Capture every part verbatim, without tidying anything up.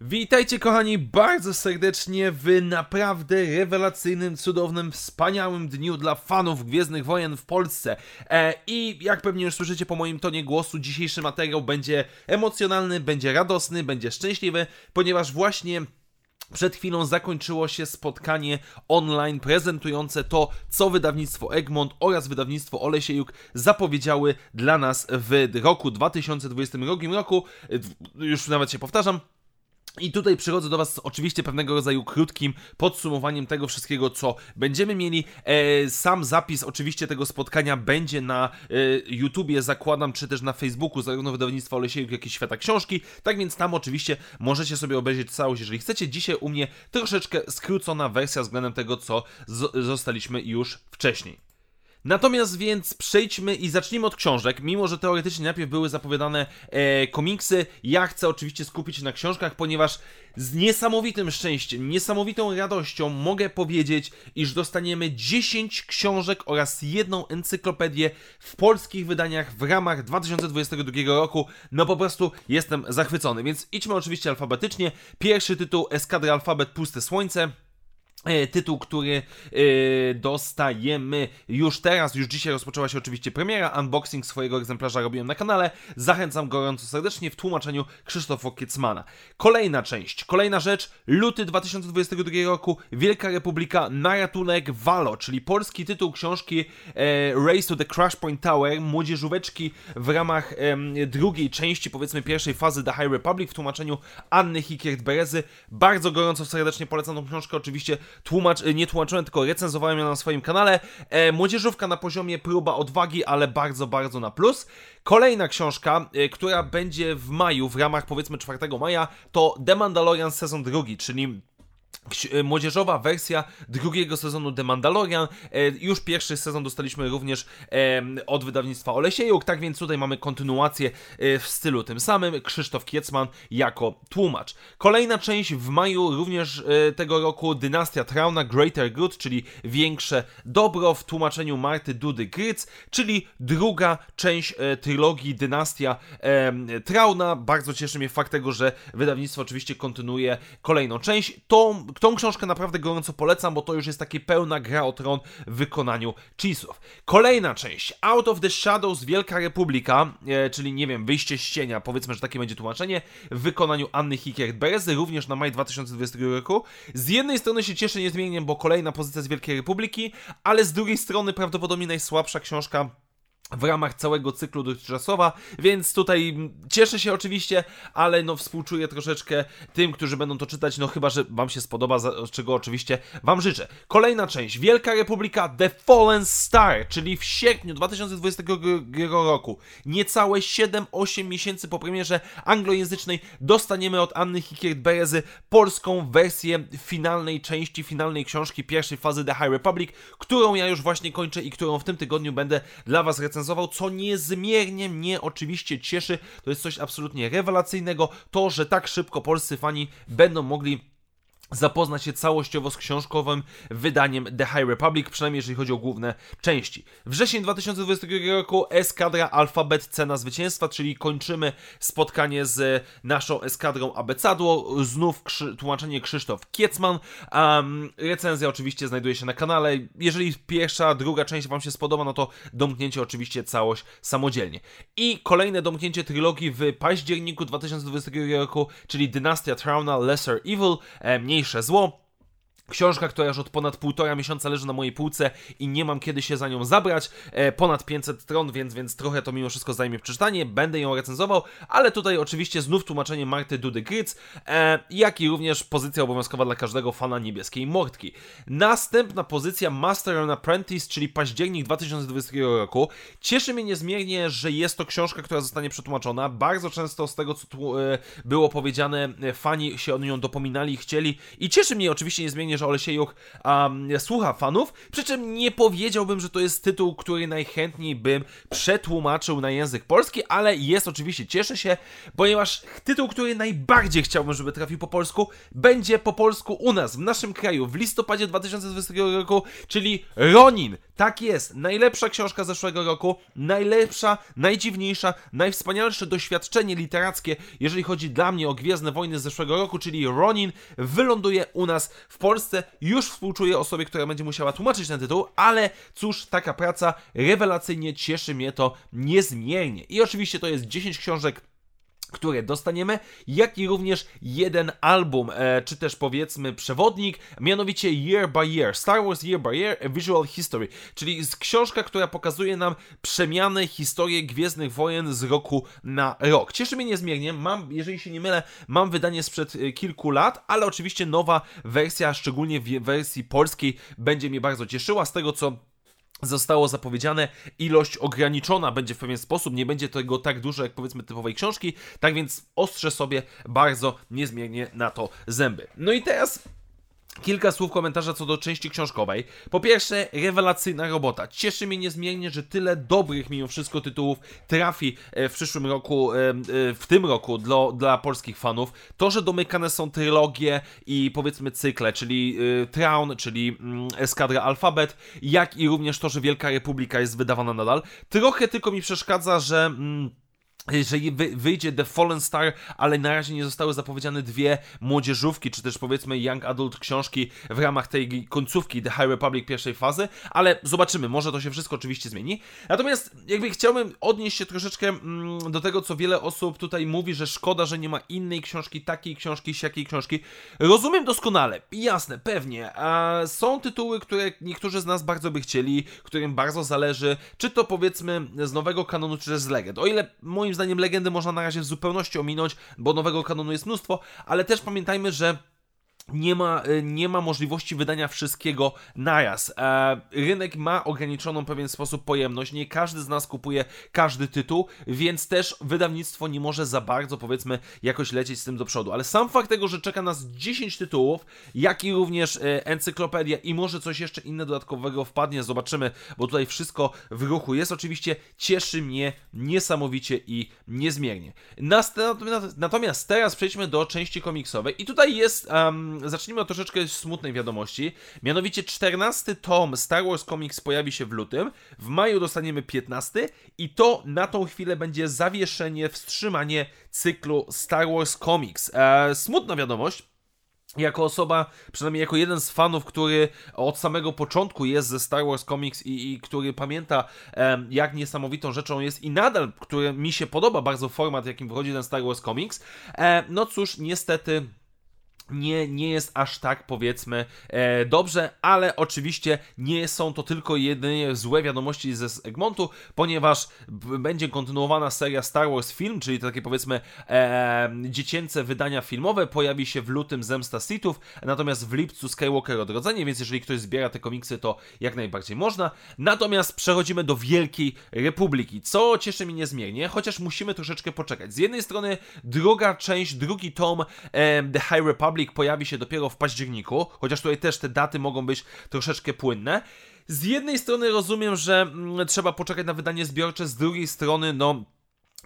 Witajcie kochani bardzo serdecznie w naprawdę rewelacyjnym, cudownym, wspaniałym dniu dla fanów Gwiezdnych Wojen w Polsce. E, I jak pewnie już słyszycie po moim tonie głosu, dzisiejszy materiał będzie emocjonalny, będzie radosny, będzie szczęśliwy, ponieważ właśnie przed chwilą zakończyło się spotkanie online prezentujące to, co wydawnictwo Egmont oraz wydawnictwo Olesiejuk zapowiedziały dla nas w roku dwa tysiące dwudziestym drugim roku, już nawet się powtarzam. I tutaj przychodzę do Was z oczywiście pewnego rodzaju krótkim podsumowaniem tego wszystkiego, co będziemy mieli. E, sam zapis oczywiście tego spotkania będzie na e, YouTubie, zakładam, czy też na Facebooku, zarówno wydawnictwa Olesiejuk, jak i Świata Książki. Tak więc tam oczywiście możecie sobie obejrzeć całość, jeżeli chcecie. Dzisiaj u mnie troszeczkę skrócona wersja względem tego, co z- zostaliśmy już wcześniej. Natomiast więc przejdźmy i zacznijmy od książek, mimo że teoretycznie najpierw były zapowiadane e, komiksy, ja chcę oczywiście skupić się na książkach, ponieważ z niesamowitym szczęściem, niesamowitą radością mogę powiedzieć, iż dostaniemy dziesięć książek oraz jedną encyklopedię w polskich wydaniach w ramach dwa tysiące dwudziestego drugiego roku. No po prostu jestem zachwycony, więc idźmy oczywiście alfabetycznie. Pierwszy tytuł: Eskadra Alfabet, Puste Słońce. Tytuł, który yy, dostajemy już teraz, już dzisiaj rozpoczęła się oczywiście premiera, unboxing swojego egzemplarza robiłem na kanale, zachęcam gorąco serdecznie, w tłumaczeniu Krzysztofa Kietzmana. Kolejna część, kolejna rzecz, luty dwa tysiące dwudziestego drugiego roku, Wielka Republika, Na ratunek Valo, czyli polski tytuł książki yy, Race to the Crash Point Tower, młodzieżóweczki w ramach yy, drugiej części, powiedzmy pierwszej fazy The High Republic, w tłumaczeniu Anny Hickert-Berezy. Bardzo gorąco serdecznie polecam tą książkę, oczywiście Tłumacz, nie tłumaczyłem, tylko recenzowałem ją na swoim kanale. E, młodzieżówka na poziomie próba odwagi, ale bardzo, bardzo na plus. Kolejna książka, e, która będzie w maju, w ramach powiedzmy czwartego maja, to The Mandalorian sezon drugi, czyli młodzieżowa wersja drugiego sezonu The Mandalorian. E, już pierwszy sezon dostaliśmy również e, od wydawnictwa Olesiejuk, tak więc tutaj mamy kontynuację e, w stylu tym samym, Krzysztof Kietzman jako tłumacz. Kolejna część w maju również e, tego roku, Dynastia Thrawna, Greater Good, czyli Większe Dobro, w tłumaczeniu Marty Dudy-Gryc, czyli druga część e, trylogii Dynastia e, Thrawna. Bardzo cieszy mnie fakt tego, że wydawnictwo oczywiście kontynuuje kolejną część. Tą Tą książkę naprawdę gorąco polecam, bo to już jest taka pełna gra o tron w wykonaniu Chissów. Kolejna część, Out of the Shadows, Wielka Republika, e, czyli nie wiem, Wyjście z cienia, powiedzmy, że takie będzie tłumaczenie, w wykonaniu Anny Hickert-Berezy, również na maj dwa tysiące dwudziestego roku. Z jednej strony się cieszę niezmiennie, bo kolejna pozycja z Wielkiej Republiki, ale z drugiej strony prawdopodobnie najsłabsza książka w ramach całego cyklu dotychczasowa, więc tutaj cieszę się oczywiście, ale no współczuję troszeczkę tym, którzy będą to czytać, no chyba że Wam się spodoba, czego oczywiście Wam życzę. Kolejna część, Wielka Republika The Fallen Star, czyli w sierpniu dwa tysiące dwudziestego drugiego roku, niecałe siedem osiem miesięcy po premierze anglojęzycznej, dostaniemy od Anny Hickert-Berezy polską wersję finalnej części, finalnej książki pierwszej fazy The High Republic, którą ja już właśnie kończę i którą w tym tygodniu będę dla Was recenzował, co niezmiernie mnie oczywiście cieszy. To jest coś absolutnie rewelacyjnego, to, że tak szybko polscy fani będą mogli zapoznać się całościowo z książkowym wydaniem The High Republic, przynajmniej jeżeli chodzi o główne części. Wrzesień dwa tysiące dwudziestego drugiego roku, Eskadra Alfabet, Cena Zwycięstwa, czyli kończymy spotkanie z naszą eskadrą Abecadło, znów krzy- tłumaczenie Krzysztof Kietzman, um, recenzja oczywiście znajduje się na kanale, jeżeli pierwsza, druga część Wam się spodoba, no to domknięcie oczywiście całość samodzielnie. I kolejne domknięcie trylogii w październiku dwa tysiące dwudziestego drugiego roku, czyli Dynastia Thrawna, Lesser Evil, mniej zło. Książka, która już od ponad półtora miesiąca leży na mojej półce i nie mam kiedy się za nią zabrać. E, ponad pięćset stron, więc, więc trochę to mimo wszystko zajmie przeczytanie. Będę ją recenzował, ale tutaj oczywiście znów tłumaczenie Marty Dudy-Gryc, e, jak i również pozycja obowiązkowa dla każdego fana Niebieskiej Mordki. Następna pozycja, Master and Apprentice, czyli październik dwa tysiące dwudziestego roku. Cieszy mnie niezmiernie, że jest to książka, która zostanie przetłumaczona. Bardzo często z tego, co tu e, było powiedziane, fani się o nią dopominali i chcieli. I cieszy mnie oczywiście niezmiernie, że Olesiejuk um, słucha fanów, przy czym nie powiedziałbym, że to jest tytuł, który najchętniej bym przetłumaczył na język polski, ale jest oczywiście, cieszę się, ponieważ tytuł, który najbardziej chciałbym, żeby trafił po polsku, będzie po polsku u nas, w naszym kraju, w listopadzie dwa tysiące dwudziestego roku, czyli Ronin. Tak jest, najlepsza książka zeszłego roku, najlepsza, najdziwniejsza, najwspanialsze doświadczenie literackie, jeżeli chodzi dla mnie o Gwiezdne Wojny z zeszłego roku, czyli Ronin, wyląduje u nas w Polsce. Już współczuję osobie, która będzie musiała tłumaczyć ten tytuł, ale cóż, taka praca, rewelacyjnie, cieszy mnie to niezmiernie. I oczywiście to jest dziesięć książek, które dostaniemy, jak i również jeden album, e, czy też powiedzmy przewodnik, mianowicie Year by Year, Star Wars Year by Year, A Visual History, czyli książka, która pokazuje nam przemiany, historię Gwiezdnych Wojen z roku na rok. Cieszy mnie niezmiernie, mam, jeżeli się nie mylę, mam wydanie sprzed kilku lat, ale oczywiście nowa wersja, szczególnie w wersji polskiej, będzie mnie bardzo cieszyła. Z tego, co zostało zapowiedziane, ilość ograniczona będzie w pewien sposób, nie będzie tego tak dużo jak powiedzmy typowej książki, tak więc ostrzę sobie bardzo niezmiernie na to zęby. No i teraz kilka słów komentarza co do części książkowej. Po pierwsze, rewelacyjna robota. Cieszy mnie niezmiernie, że tyle dobrych mimo wszystko tytułów trafi w przyszłym roku, w tym roku dla, dla polskich fanów. To, że domykane są trylogie i powiedzmy cykle, czyli Thrawn, czyli Eskadra Alfabet, jak i również to, że Wielka Republika jest wydawana nadal. Trochę tylko mi przeszkadza, że... że wyjdzie The Fallen Star, ale na razie nie zostały zapowiedziane dwie młodzieżówki, czy też powiedzmy young adult książki w ramach tej końcówki The High Republic pierwszej fazy, ale zobaczymy, może to się wszystko oczywiście zmieni. Natomiast jakby chciałbym odnieść się troszeczkę do tego, co wiele osób tutaj mówi, że szkoda, że nie ma innej książki, takiej książki, siakiej książki. Rozumiem doskonale, jasne, pewnie. A są tytuły, które niektórzy z nas bardzo by chcieli, którym bardzo zależy, czy to powiedzmy z nowego kanonu, czy też z legend. O ile moim Moim zdaniem legendy można na razie w zupełności ominąć, bo nowego kanonu jest mnóstwo, ale też pamiętajmy, że Nie ma, nie ma możliwości wydania wszystkiego naraz. E, rynek ma ograniczoną w pewien sposób pojemność, nie każdy z nas kupuje każdy tytuł, więc też wydawnictwo nie może za bardzo, powiedzmy, jakoś lecieć z tym do przodu. Ale sam fakt tego, że czeka nas dziesięć tytułów, jak i również e, encyklopedia i może coś jeszcze inne dodatkowego wpadnie, zobaczymy, bo tutaj wszystko w ruchu jest. Oczywiście cieszy mnie niesamowicie i niezmiernie. Nast- natomiast teraz przejdźmy do części komiksowej i tutaj jest... Um, Zacznijmy od troszeczkę smutnej wiadomości, mianowicie czternasty tom Star Wars Comics pojawi się w lutym, w maju dostaniemy piętnasty i to na tą chwilę będzie zawieszenie, wstrzymanie cyklu Star Wars Comics. Eee, smutna wiadomość. Jako osoba, przynajmniej jako jeden z fanów, który od samego początku jest ze Star Wars Comics i, i który pamięta, e, jak niesamowitą rzeczą jest i nadal, który mi się podoba bardzo format, jakim wychodzi ten Star Wars Comics, e, no cóż, niestety... Nie, nie jest aż tak, powiedzmy, e, dobrze, ale oczywiście nie są to tylko jedynie złe wiadomości ze Egmontu, ponieważ b- będzie kontynuowana seria Star Wars Film, czyli takie, powiedzmy, e, dziecięce wydania filmowe. Pojawi się w lutym Zemsta Sithów, natomiast w lipcu Skywalker Odrodzenie, więc jeżeli ktoś zbiera te komiksy, to jak najbardziej można. Natomiast przechodzimy do Wielkiej Republiki, co cieszy mnie niezmiernie, chociaż musimy troszeczkę poczekać. Z jednej strony druga część, drugi tom e, The High Republic pojawi się dopiero w październiku, chociaż tutaj też te daty mogą być troszeczkę płynne. Z jednej strony rozumiem, że mm, trzeba poczekać na wydanie zbiorcze, z drugiej strony, no...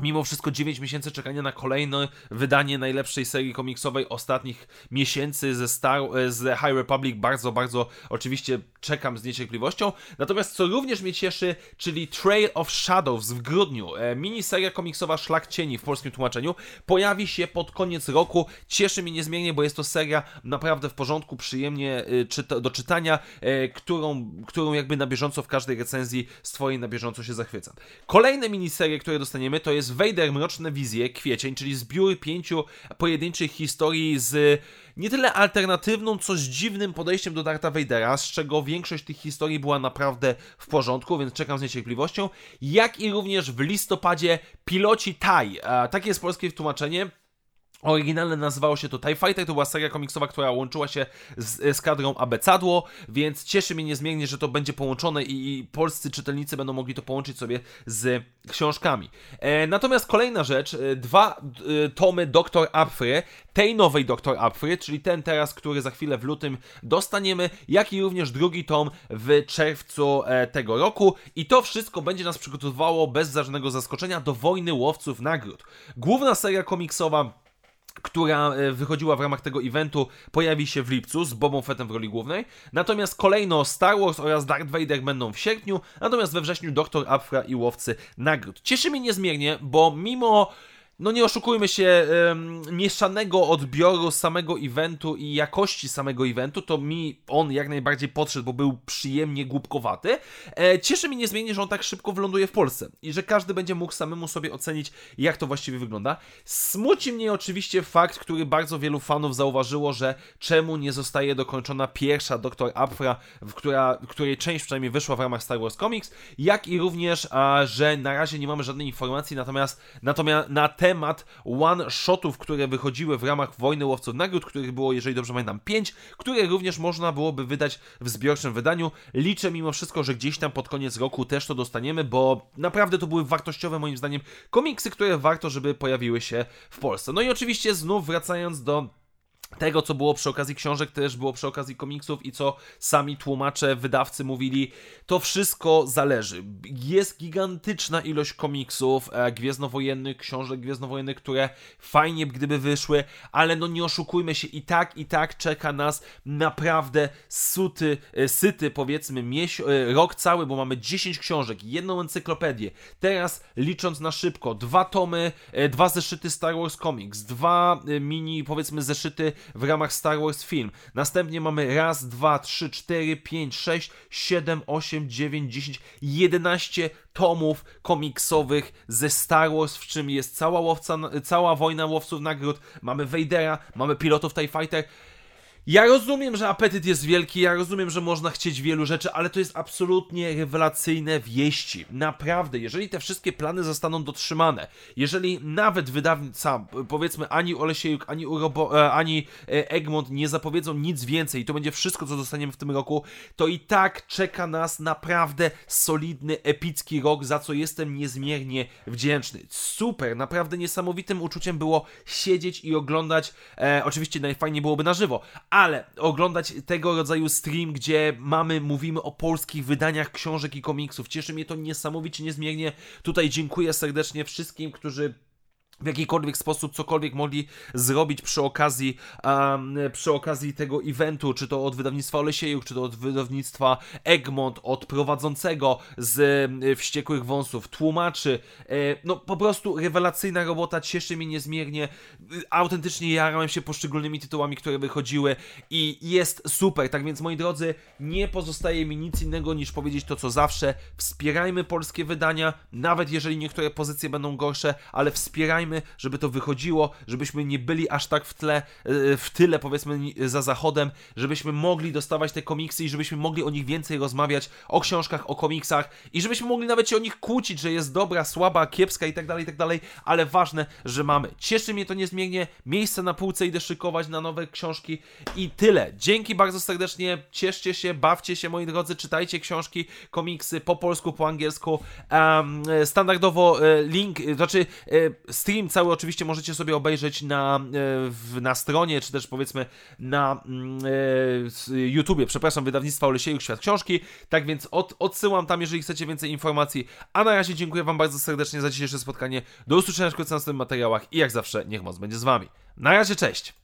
Mimo wszystko dziewięć miesięcy czekania na kolejne wydanie najlepszej serii komiksowej ostatnich miesięcy ze Star, z High Republic. Bardzo, bardzo oczywiście czekam z niecierpliwością. Natomiast co również mnie cieszy, czyli Trail of Shadows w grudniu. E, miniseria komiksowa Szlak Cieni w polskim tłumaczeniu pojawi się pod koniec roku. Cieszy mnie niezmiernie, bo jest to seria naprawdę w porządku, przyjemnie e, czyta, do czytania, e, którą, którą jakby na bieżąco w każdej recenzji swojej na bieżąco się zachwycam. Kolejne miniserie, które dostaniemy, to jest Vader Mroczne Wizje, kwiecień, czyli zbiór pięciu pojedynczych historii z nie tyle alternatywną, co z dziwnym podejściem do Dartha Vadera, z czego większość tych historii była naprawdę w porządku, więc czekam z niecierpliwością, jak i również w listopadzie Piloci Tai, a takie jest polskie tłumaczenie, Oryginalne nazywało się to Tie Fighter, to była seria komiksowa, która łączyła się z Eskadrą Abecadło, więc cieszy mnie niezmiernie, że to będzie połączone i, i polscy czytelnicy będą mogli to połączyć sobie z książkami. E, natomiast kolejna rzecz, e, dwa e, tomy doktor Aphry, tej nowej doktor Aphry, czyli ten teraz, który za chwilę w lutym dostaniemy, jak i również drugi tom w czerwcu e, tego roku i to wszystko będzie nas przygotowywało bez żadnego zaskoczenia do Wojny Łowców Nagród. Główna seria komiksowa, która wychodziła w ramach tego eventu, pojawi się w lipcu z Bobą Fettem w roli głównej. Natomiast kolejno Star Wars oraz Darth Vader będą w sierpniu, natomiast we wrześniu doktor Aphra i Łowcy Nagród. Cieszy mnie niezmiernie, bo mimo, no nie oszukujmy się, ym, mieszanego odbioru samego eventu i jakości samego eventu, to mi on jak najbardziej podszedł, bo był przyjemnie głupkowaty. E, cieszy mnie niezmiernie, że on tak szybko wyląduje w Polsce i że każdy będzie mógł samemu sobie ocenić, jak to właściwie wygląda. Smuci mnie oczywiście fakt, który bardzo wielu fanów zauważyło, że czemu nie zostaje dokończona pierwsza doktor Aphra, w która, której część przynajmniej wyszła w ramach Star Wars Comics, jak i również, a, że na razie nie mamy żadnej informacji, natomiast, natomiast na te temat one-shotów, które wychodziły w ramach Wojny Łowców Nagród, których było, jeżeli dobrze pamiętam, pięć, które również można byłoby wydać w zbiorczym wydaniu. Liczę mimo wszystko, że gdzieś tam pod koniec roku też to dostaniemy, bo naprawdę to były wartościowe moim zdaniem komiksy, które warto, żeby pojawiły się w Polsce. No i oczywiście znów wracając do tego, co było przy okazji książek, też było przy okazji komiksów i co sami tłumacze, wydawcy mówili, to wszystko zależy. Jest gigantyczna ilość komiksów gwiezdnowojennych, książek gwiezdnowojennych, które fajnie gdyby wyszły, ale no nie oszukujmy się, i tak, i tak czeka nas naprawdę suty, syty powiedzmy miesiąc, rok cały, bo mamy dziesięć książek, jedną encyklopedię, teraz licząc na szybko, dwa tomy, dwa zeszyty Star Wars Comics, dwa mini powiedzmy zeszyty w ramach Star Wars Film. Następnie mamy raz, dwa, trzy, cztery, pięć, sześć, siedem, osiem, dziewięć, dziesięć, jedenaście tomów komiksowych ze Star Wars, w czym jest cała, łowca, cała Wojna Łowców Nagród, mamy Vadera, mamy pilotów Tie Fighter. Ja rozumiem, że apetyt jest wielki, ja rozumiem, że można chcieć wielu rzeczy, ale to jest absolutnie rewelacyjne wieści. Naprawdę, jeżeli te wszystkie plany zostaną dotrzymane, jeżeli nawet wydawca, powiedzmy ani Olesiejuk, ani, Urobo, ani Egmont nie zapowiedzą nic więcej i to będzie wszystko, co dostaniemy w tym roku, to i tak czeka nas naprawdę solidny, epicki rok, za co jestem niezmiernie wdzięczny. Super, naprawdę niesamowitym uczuciem było siedzieć i oglądać, e, oczywiście najfajniej byłoby na żywo, ale oglądać tego rodzaju stream, gdzie mamy, mówimy o polskich wydaniach książek i komiksów. Cieszy mnie to niesamowicie, niezmiernie. Tutaj dziękuję serdecznie wszystkim, którzy w jakikolwiek sposób cokolwiek mogli zrobić przy okazji, um, przy okazji tego eventu, czy to od wydawnictwa Olesiejuk, czy to od wydawnictwa Egmont, od prowadzącego z e, Wściekłych Wąsów, tłumaczy. E, no po prostu rewelacyjna robota, cieszy mnie niezmiernie. Autentycznie jarałem się poszczególnymi tytułami, które wychodziły i jest super. Tak więc moi drodzy, nie pozostaje mi nic innego niż powiedzieć to, co zawsze. Wspierajmy polskie wydania, nawet jeżeli niektóre pozycje będą gorsze, ale wspierajmy, żeby to wychodziło, żebyśmy nie byli aż tak w tle, w tyle powiedzmy za zachodem, żebyśmy mogli dostawać te komiksy i żebyśmy mogli o nich więcej rozmawiać, o książkach, o komiksach i żebyśmy mogli nawet się o nich kłócić, że jest dobra, słaba, kiepska i tak dalej, i tak dalej, ale ważne, że mamy. Cieszy mnie to niezmiernie, miejsce na półce idę szykować na nowe książki i tyle. Dzięki bardzo serdecznie, cieszcie się, bawcie się moi drodzy, czytajcie książki, komiksy po polsku, po angielsku. Um, standardowo link, znaczy stream cały oczywiście możecie sobie obejrzeć na, na stronie, czy też powiedzmy na e, YouTubie, przepraszam, wydawnictwa Olesiejuk, Świat Książki, tak więc od, odsyłam tam, jeżeli chcecie więcej informacji, a na razie dziękuję Wam bardzo serdecznie za dzisiejsze spotkanie, do usłyszenia w kolejnych materiałach i jak zawsze niech moc będzie z Wami. Na razie, cześć!